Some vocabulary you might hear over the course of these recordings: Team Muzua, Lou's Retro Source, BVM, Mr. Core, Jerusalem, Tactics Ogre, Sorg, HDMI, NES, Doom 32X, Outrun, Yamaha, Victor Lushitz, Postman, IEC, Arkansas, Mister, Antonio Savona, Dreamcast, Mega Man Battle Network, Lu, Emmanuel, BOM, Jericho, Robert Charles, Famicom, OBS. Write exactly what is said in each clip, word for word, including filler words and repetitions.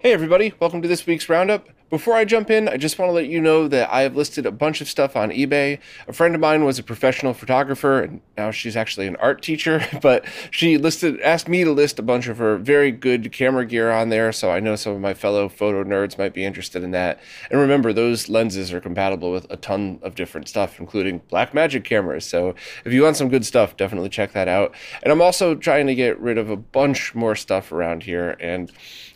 Hey everybody, welcome to this week's roundup. Before I jump in, I just want to let you know that I have listed a bunch of stuff on eBay. A friend of mine was a professional photographer, and now she's actually an art teacher, but she listed, asked me to list a bunch of her very good camera gear on there, so I know some of my fellow photo nerds might be interested in that. And remember, those lenses are compatible with a ton of different stuff, including Blackmagic cameras, so if you want some good stuff, definitely check that out. And I'm also trying to get rid of a bunch more stuff around here, and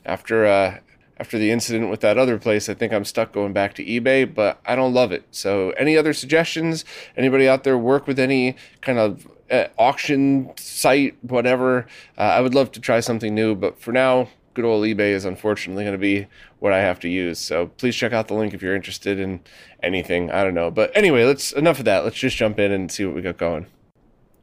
After uh, after the incident with that other place, I think I'm stuck going back to eBay, but I don't love it. So any other suggestions? Anybody out there work with any kind of uh, auction site, whatever? Uh, I would love to try something new, but for now, good old eBay is unfortunately going to be what I have to use. So please check out the link if you're interested in anything. I don't know. But anyway, let's enough of that. Let's just jump in and see what we got going.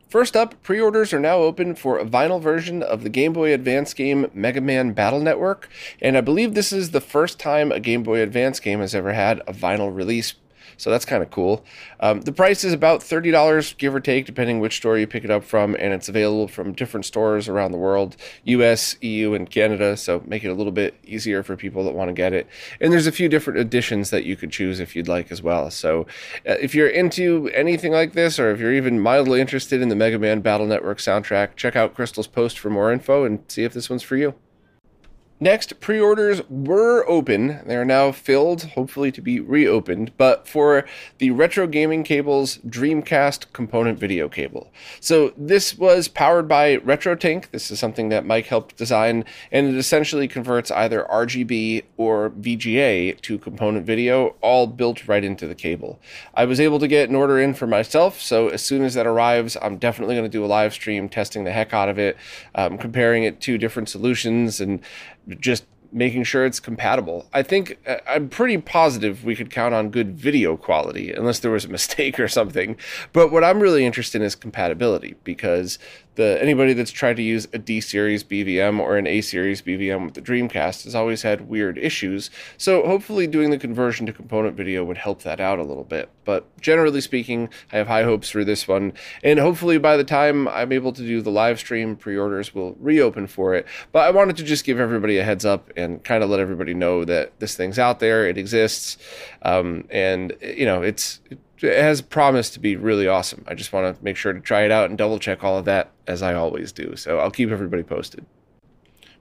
First up, pre-orders are now open for a vinyl version of the Game Boy Advance game Mega Man Battle Network, and I believe this is the first time a Game Boy Advance game has ever had a vinyl release, so that's kind of cool. Um, the price is about thirty dollars, give or take, depending which store you pick it up from, and it's available from different stores around the world, U S, E U, and Canada, so make it a little bit easier for people that want to get it. And there's a few different editions that you could choose if you'd like as well. So uh, if you're into anything like this, or if you're even mildly interested in the Mega Man Battle Network soundtrack, check out Crystal's post for more info and see if this one's for you. Next, pre-orders were open. They are now filled, hopefully to be reopened, but for the Retro Gaming Cable's Dreamcast component video cable. So this was powered by RetroTink. This is something that Mike helped design, and it essentially converts either R G B or V G A to component video, all built right into the cable. I was able to get an order in for myself, so as soon as that arrives, I'm definitely going to do a live stream testing the heck out of it, um, comparing it to different solutions and just making sure it's compatible. I think I'm pretty positive we could count on good video quality, unless there was a mistake or something. But what I'm really interested in is compatibility, because the anybody that's tried to use a D-series B V M or an A-series B V M with the Dreamcast has always had weird issues. So hopefully doing the conversion to component video would help that out a little bit. But generally speaking, I have high hopes for this one. And hopefully by the time I'm able to do the live stream, pre-orders will reopen for it. But I wanted to just give everybody a heads up and kind of let everybody know that this thing's out there, it exists, um, and, you know, it's it has promised to be really awesome. I just want to make sure to try it out and double-check all of that, as I always do, so I'll keep everybody posted.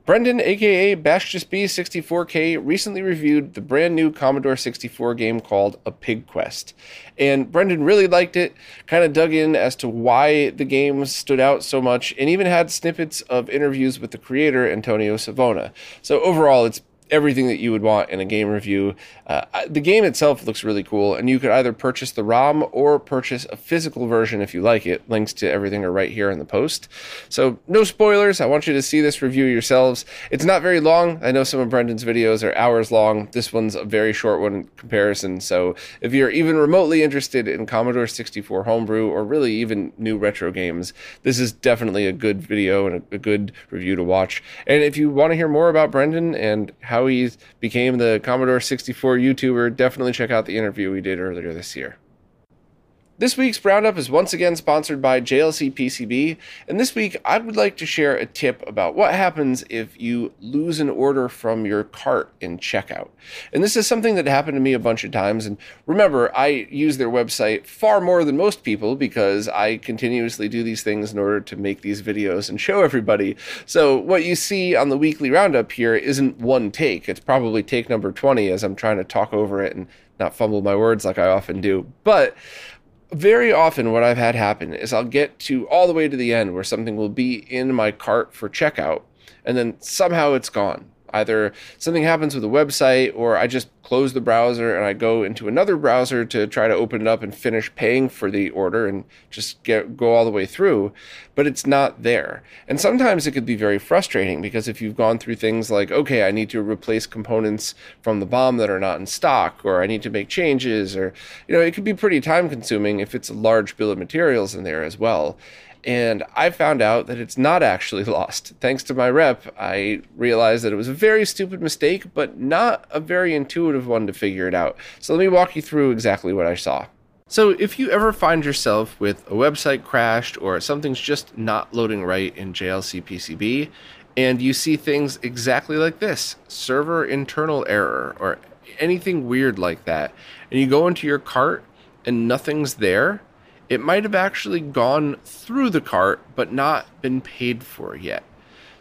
Brendan, aka Bash Just B sixty-four K, recently reviewed the brand new Commodore sixty-four game called A Pig Quest. And Brendan really liked it, kind of dug in as to why the game stood out so much, and even had snippets of interviews with the creator, Antonio Savona. So overall, it's everything that you would want in a game review. Uh, the game itself looks really cool, and you could either purchase the ROM or purchase a physical version if you like it. Links to everything are right here in the post. So no spoilers. I want you to see this review yourselves. It's not very long. I know some of Brendan's videos are hours long. This one's a very short one in comparison. So if you're even remotely interested in Commodore sixty-four homebrew or really even new retro games, this is definitely a good video and a, a good review to watch. And if you want to hear more about Brendan and how How he became the Commodore sixty-four YouTuber, definitely check out the interview we did earlier this year. This week's roundup is once again sponsored by J L C P C B, and this week I would like to share a tip about what happens if you lose an order from your cart in checkout. And this is something that happened to me a bunch of times, and remember, I use their website far more than most people because I continuously do these things in order to make these videos and show everybody. So what you see on the weekly roundup here isn't one take, it's probably take number twenty as I'm trying to talk over it and not fumble my words like I often do, but very often what I've had happen is I'll get to all the way to the end where something will be in my cart for checkout, and then somehow it's gone. Either something happens with the website, or I just close the browser and I go into another browser to try to open it up and finish paying for the order and just get, go all the way through, but it's not there. And sometimes it could be very frustrating because if you've gone through things like, okay, I need to replace components from the B O M that are not in stock, or I need to make changes, or, you know, it could be pretty time consuming if it's a large bill of materials in there as well. And I found out that it's not actually lost. Thanks to my rep, I realized that it was a very stupid mistake, but not a very intuitive one to figure it out. So let me walk you through exactly what I saw. So if you ever find yourself with a website crashed or something's just not loading right in J L C P C B, and you see things exactly like this, server internal error or anything weird like that, and you go into your cart and nothing's there, it might have actually gone through the cart, but not been paid for yet.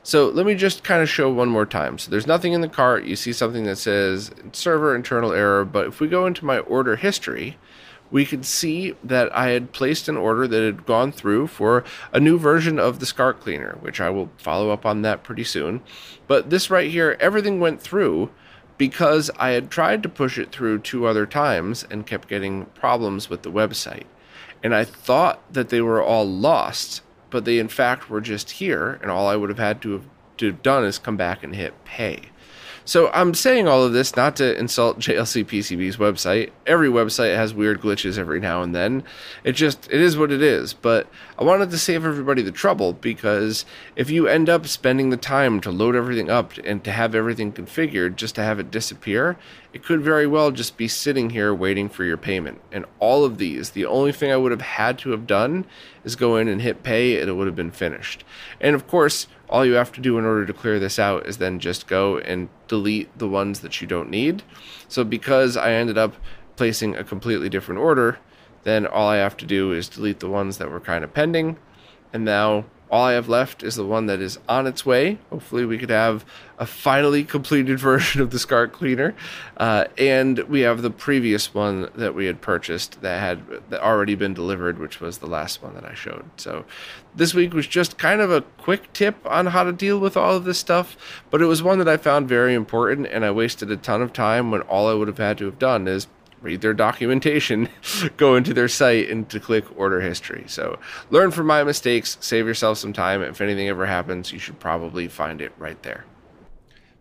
So let me just kind of show one more time. So there's nothing in the cart. You see something that says server internal error, but if we go into my order history, we could see that I had placed an order that had gone through for a new version of the SCART cleaner, which I will follow up on that pretty soon. But this right here, everything went through because I had tried to push it through two other times and kept getting problems with the website. And I thought that they were all lost, but they in fact were just here, and all I would have had to have, to have done is come back and hit pay. So I'm saying all of this not to insult J L C P C B's website. Every website has weird glitches every now and then. It just, it is what it is. But I wanted to save everybody the trouble, because if you end up spending the time to load everything up and to have everything configured just to have it disappear, it could very well just be sitting here waiting for your payment. And all of these, the only thing I would have had to have done is go in and hit pay, and it would have been finished. And of course, all you have to do in order to clear this out is then just go and delete the ones that you don't need. So because I ended up placing a completely different order, then all I have to do is delete the ones that were kind of pending. And now all I have left is the one that is on its way. Hopefully we could have a finally completed version of the SCART cleaner. Uh, and we have the previous one that we had purchased that had already been delivered, which was the last one that I showed. So this week was just kind of a quick tip on how to deal with all of this stuff, but it was one that I found very important, and I wasted a ton of time when all I would have had to have done is read their documentation, go into their site, and to click order history. So learn from my mistakes, save yourself some time. If anything ever happens, you should probably find it right there.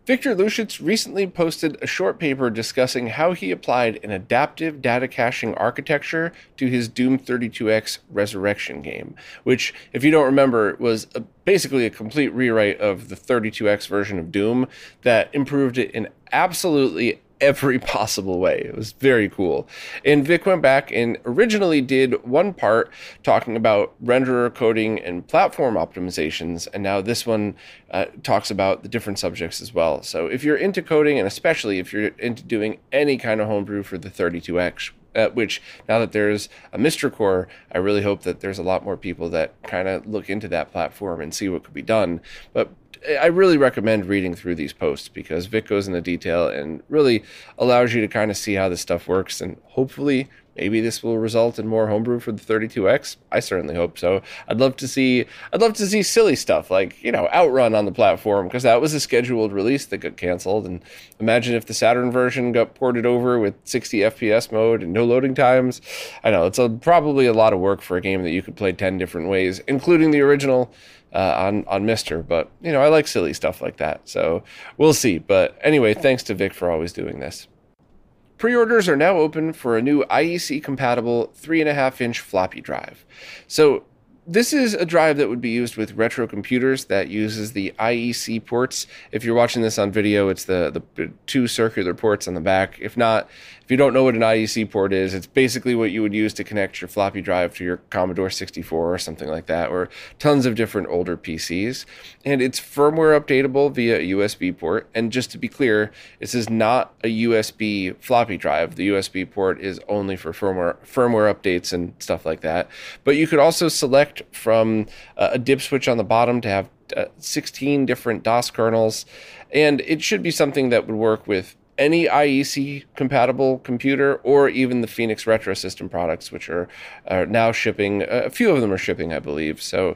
Victor Lushitz recently posted a short paper discussing how he applied an adaptive data caching architecture to his Doom thirty-two X Resurrection game, which, if you don't remember, was a, basically a complete rewrite of the thirty-two X version of Doom that improved it in absolutely every possible way. It was very cool. And Vic went back and originally did one part talking about renderer coding and platform optimizations, and now this one uh, talks about the different subjects as well. So if you're into coding, and especially if you're into doing any kind of homebrew for the thirty-two X, Uh, which now that there's a Mister Core, I really hope that there's a lot more people that kind of look into that platform and see what could be done. But I really recommend reading through these posts because Vic goes into detail and really allows you to kind of see how this stuff works. And hopefully, maybe this will result in more homebrew for the thirty-two X. I certainly hope so. I'd love to see I'd love to see silly stuff like, you know, Outrun on the platform, because that was a scheduled release that got canceled. And imagine if the Saturn version got ported over with sixty F P S mode and no loading times. I know it's a, probably a lot of work for a game that you could play ten different ways, including the original uh, on, on Mister. But, you know, I like silly stuff like that. So we'll see. But anyway, thanks to Vic for always doing this. Pre-orders are now open for a new I E C compatible three and a half inch floppy drive. So This is a drive that would be used with retro computers that uses the I E C ports. If you're watching this on video, it's the, the two circular ports on the back. If not, if you don't know what an I E C port is, it's basically what you would use to connect your floppy drive to your Commodore sixty-four or something like that, or tons of different older P Cs. And it's firmware updatable via a U S B port. And just to be clear, this is not a U S B floppy drive. The U S B port is only for firmware, firmware updates and stuff like that. But you could also select from a dip switch on the bottom to have sixteen different DOS kernels, and it should be something that would work with any I E C compatible computer or even the Phoenix Retro System products, which are, are now shipping. A few of them are shipping, I believe. So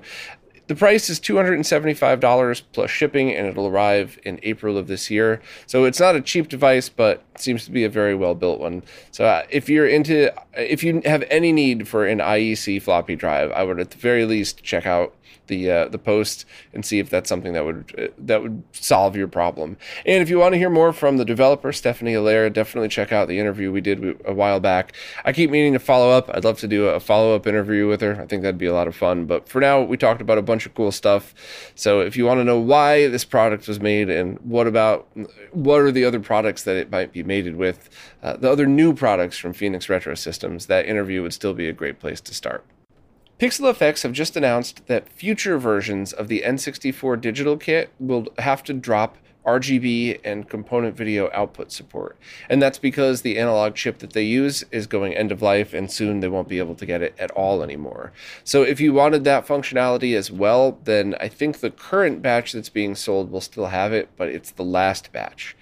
the price is two hundred seventy-five dollars plus shipping, and it'll arrive in April of this year. So it's not a cheap device, but it seems to be a very well-built one. So uh, if you're into, if you have any need for an I E C floppy drive, I would at the very least check out the uh, the post and see if that's something that would uh, that would solve your problem. And if you want to hear more from the developer, Stephanie Allaire, definitely check out the interview we did a while back. I keep meaning to follow up. I'd love to do a follow-up interview with her. I think that'd be a lot of fun. But for now, we talked about a bunch of cool stuff. So if you want to know why this product was made and what about what are the other products that it might be mated with, uh, the other new products from Phoenix Retro Systems, that interview would still be a great place to start. Pixelfx have just announced that future versions of the N sixty-four digital kit will have to drop R G B and component video output support. And that's because the analog chip that they use is going end of life, and soon they won't be able to get it at all anymore. So if you wanted that functionality as well, then I think the current batch that's being sold will still have it, but it's the last batch.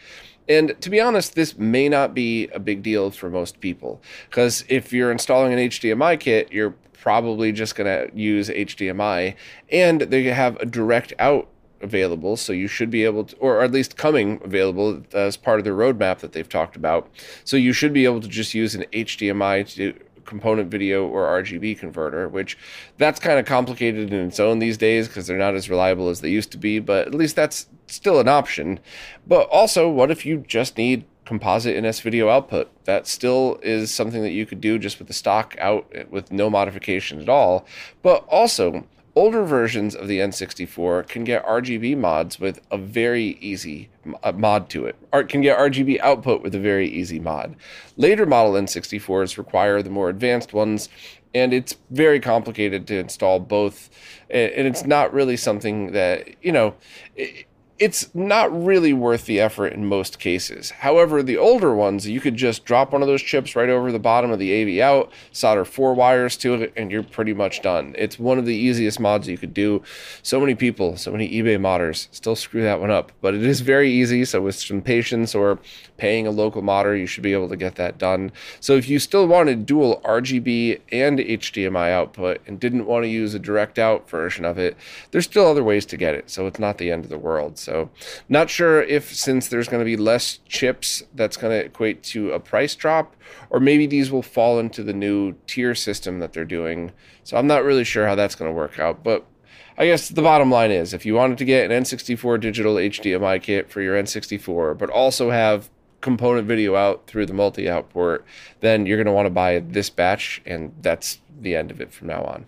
And to be honest, this may not be a big deal for most people, because if you're installing an H D M I kit, you're probably just going to use H D M I, and they have a direct out available, so you should be able to, or at least coming available as part of the roadmap that they've talked about, so you should be able to just use an H D M I to component video or R G B converter, which that's kind of complicated in its own these days because they're not as reliable as they used to be, but at least that's still an option. But also, what if you just need composite and S-video output? That still is something that you could do just with the stock out with no modification at all. But also, older versions of the N sixty-four can get R G B mods with a very easy mod to it, or can get R G B output with a very easy mod. Later model N sixty-fours require the more advanced ones, and it's very complicated to install both, and it's not really something that, you know, it, it's not really worth the effort in most cases. However, the older ones, you could just drop one of those chips right over the bottom of the A V out, solder four wires to it, and you're pretty much done. It's one of the easiest mods you could do. So many people, so many eBay modders still screw that one up, but it is very easy. So with some patience or paying a local modder, you should be able to get that done. So if you still wanted dual R G B and H D M I output and didn't want to use a direct out version of it, there's still other ways to get it. So it's not the end of the world. So So not sure if, since there's going to be less chips, that's going to equate to a price drop, or maybe these will fall into the new tier system that they're doing. So I'm not really sure how that's going to work out. But I guess the bottom line is, if you wanted to get an N sixty-four digital H D M I kit for your N sixty-four, but also have component video out through the multi-out port, then you're going to want to buy this batch, and that's the end of it from now on.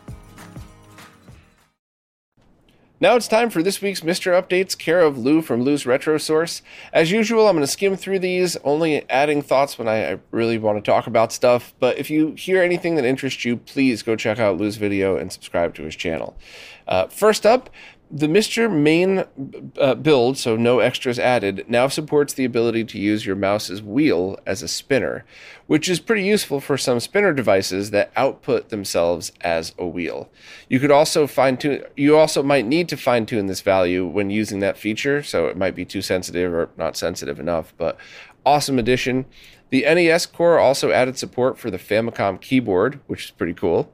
Now it's time for this week's Mister Updates, care of Lou from Lou's Retro Source. As usual, I'm going to skim through these, only adding thoughts when I really want to talk about stuff. But if you hear anything that interests you, please go check out Lou's video and subscribe to his channel. Uh, first up, The Mister main uh, build, so no extras added, now supports the ability to use your mouse's wheel as a spinner, which is pretty useful for some spinner devices that output themselves as a wheel. You could also fine-tune, you also might need to fine-tune this value when using that feature, so it might be too sensitive or not sensitive enough, but awesome addition. The N E S Core also added support for the Famicom keyboard, which is pretty cool.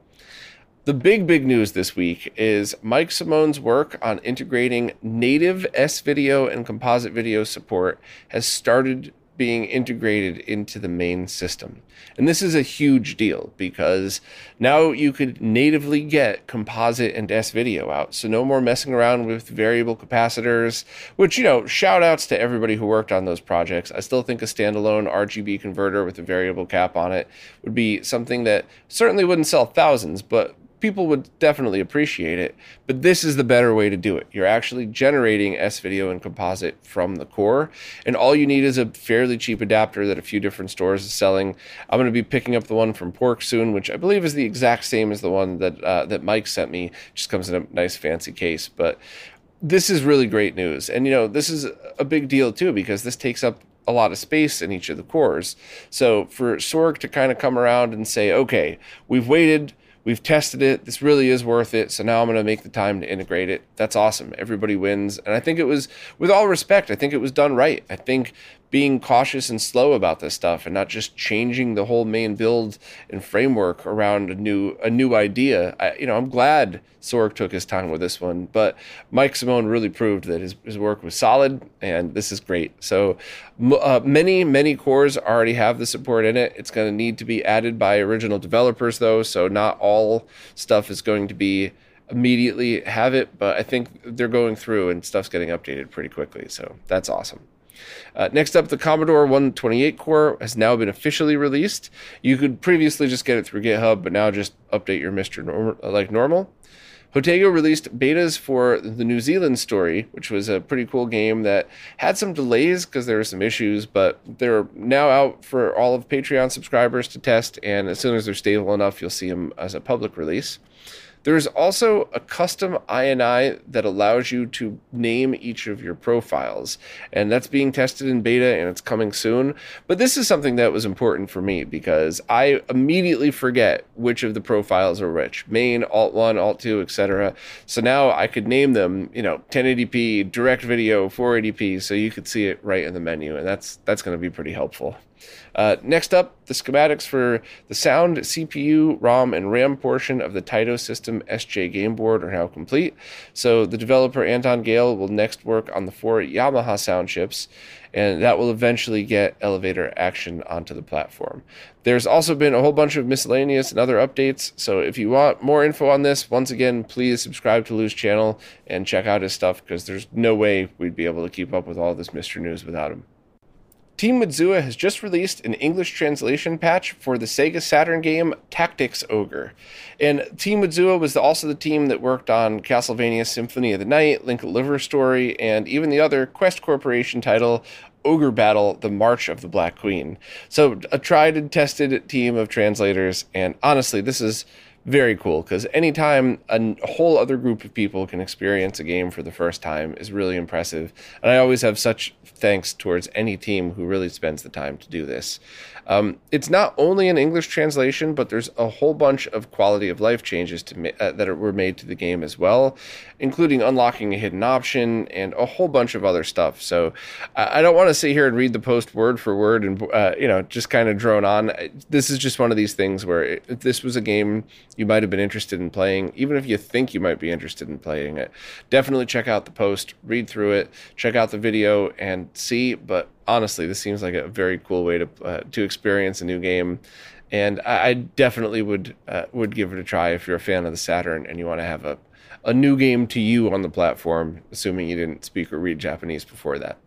The big, big news this week is Mike Simone's work on integrating native S-video and composite video support has started being integrated into the main system. And this is a huge deal because now you could natively get composite and S-video out. So no more messing around with variable capacitors, which, you know, shout outs to everybody who worked on those projects. I still think a standalone R G B converter with a variable cap on it would be something that certainly wouldn't sell thousands, but people would definitely appreciate it, but this is the better way to do it. You're actually generating S-video and composite from the core, and all you need is a fairly cheap adapter that a few different stores is selling. I'm going to be picking up the one from Pork soon, which I believe is the exact same as the one that uh, that Mike sent me. Just comes in a nice fancy case, but this is really great news. And, you know, this is a big deal, too, because this takes up a lot of space in each of the cores. So for Sorg to kind of come around and say, okay, we've waited, we've tested it, this really is worth it, so now I'm going to make the time to integrate it. That's awesome. Everybody wins. And I think it was, with all respect, I think it was done right. I think being cautious and slow about this stuff and not just changing the whole main build and framework around a new a new idea. I, you know, I'm glad Sorg took his time with this one, but Mike Simone really proved that his, his work was solid, and this is great. So uh, many, many cores already have the support in it. It's going to need to be added by original developers, though, so not all All stuff is going to be immediately have it, but I think they're going through and stuff's getting updated pretty quickly, so that's awesome. Uh, next up, the Commodore one twenty-eight core has now been officially released. You could previously just get it through GitHub, but now just update your Mister Norm- like normal. Hotego released betas for the New Zealand Story, which was a pretty cool game that had some delays because there were some issues, but they're now out for all of Patreon subscribers to test, and as soon as they're stable enough, you'll see them as a public release. There's also a custom I N I that allows you to name each of your profiles, and that's being tested in beta, and it's coming soon. But this is something that was important for me because I immediately forget which of the profiles are which, main, alt one, alt two, et cetera. So now I could name them, you know, ten eighty p, direct video, four eighty p, so you could see it right in the menu, and that's that's going to be pretty helpful. Uh, next up, the schematics for the sound, C P U, ROM, and RAM portion of the Taito System S J game board are now complete. So the developer Anton Gale will next work on the four Yamaha sound chips, and that will eventually get elevator action onto the platform. There's also been a whole bunch of miscellaneous and other updates, so if you want more info on this, once again, please subscribe to Lou's channel and check out his stuff, because there's no way we'd be able to keep up with all this Mister News without him. Team Muzua has just released an English translation patch for the Sega Saturn game Tactics Ogre. And Team Muzua was also the team that worked on Castlevania Symphony of the Night, Link Liver Story, and even the other Quest Corporation title, Ogre Battle, The March of the Black Queen. So a tried and tested team of translators, and honestly, this is very cool, because anytime a whole other group of people can experience a game for the first time is really impressive, and I always have such thanks towards any team who really spends the time to do this. Um, it's not only an English translation, but there's a whole bunch of quality of life changes to ma- uh, that were made to the game as well, including unlocking a hidden option and a whole bunch of other stuff. So I, I don't want to sit here and read the post word for word and uh, you know just kind of drone on. This is just one of these things where it, if this was a game you might have been interested in playing, even if you think you might be interested in playing it, definitely check out the post, read through it, check out the video, and see. But honestly, this seems like a very cool way to uh, to experience a new game, and I, I definitely would uh, would give it a try if you're a fan of the Saturn and you want to have a, a new game to you on the platform, assuming you didn't speak or read Japanese before that.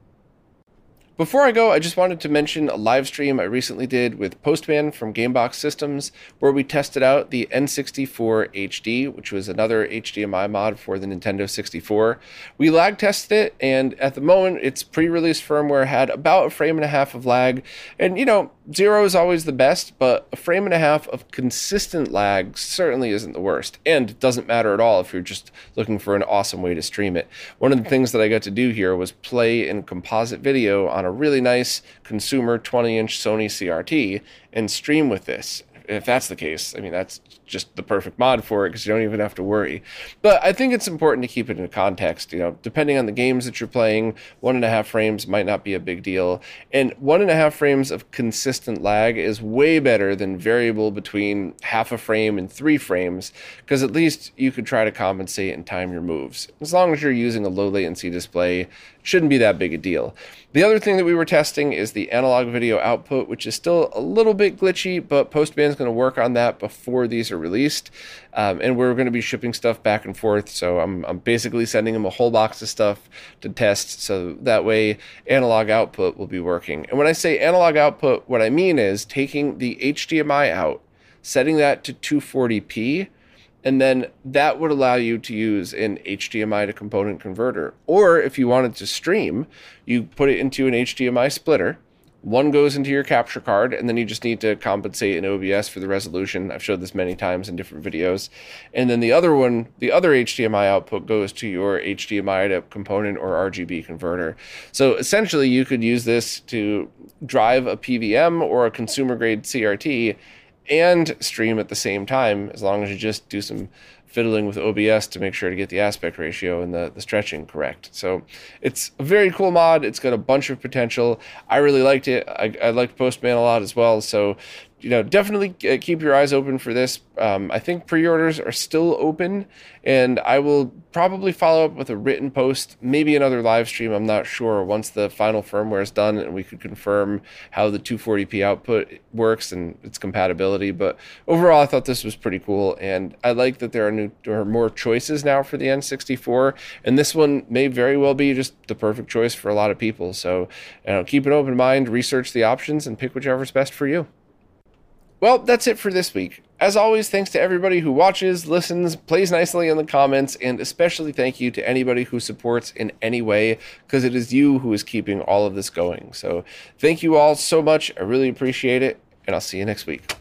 Before I go, I just wanted to mention a live stream I recently did with Postman from Gamebox Systems, where we tested out the N sixty-four H D, which was another H D M I mod for the Nintendo sixty-four. We lag tested it, and at the moment, its pre-release firmware had about a frame and a half of lag. And, you know, zero is always the best, but a frame and a half of consistent lag certainly isn't the worst, and it doesn't matter at all if you're just looking for an awesome way to stream it. One of the things that I got to do here was play in composite video on a really nice consumer twenty inch Sony C R T and stream with this. If that's the case, I mean, that's just the perfect mod for it because you don't even have to worry. But I think it's important to keep it in context. You know, depending on the games that you're playing, one and a half frames might not be a big deal. And one and a half frames of consistent lag is way better than variable between half a frame and three frames because at least you could try to compensate and time your moves. As long as you're using a low latency display, it shouldn't be that big a deal. The other thing that we were testing is the analog video output, which is still a little bit glitchy, but Postman's going to work on that before these are released. Um, and we're going to be shipping stuff back and forth. So I'm, I'm basically sending him a whole box of stuff to test. So that way analog output will be working. And when I say analog output, what I mean is taking the H D M I out, setting that to two forty p, and then that would allow you to use an H D M I to component converter. Or if you wanted to stream, you put it into an H D M I splitter. One goes into your capture card, and then you just need to compensate in O B S for the resolution. I've showed this many times in different videos. And then the other one, the other H D M I output goes to your H D M I to component or R G B converter. So essentially, you could use this to drive a P V M or a consumer-grade C R T and stream at the same time, as long as you just do some fiddling with O B S to make sure to get the aspect ratio and the, the stretching correct. So it's a very cool mod. It's got a bunch of potential. I really liked it. I, I liked Postman a lot as well. So, you know, definitely keep your eyes open for this. Um, I think pre-orders are still open, and I will probably follow up with a written post, maybe another live stream. I'm not sure, once the final firmware is done and we could confirm how the two forty p output works and its compatibility. But overall, I thought this was pretty cool, and I like that there are new or more choices now for the N sixty-four, and this one may very well be just the perfect choice for a lot of people. So, you know, keep an open mind, research the options, and pick whichever's best for you. Well, that's it for this week. As always, thanks to everybody who watches, listens, plays nicely in the comments, and especially thank you to anybody who supports in any way, because it is you who is keeping all of this going. So thank you all so much. I really appreciate it, and I'll see you next week.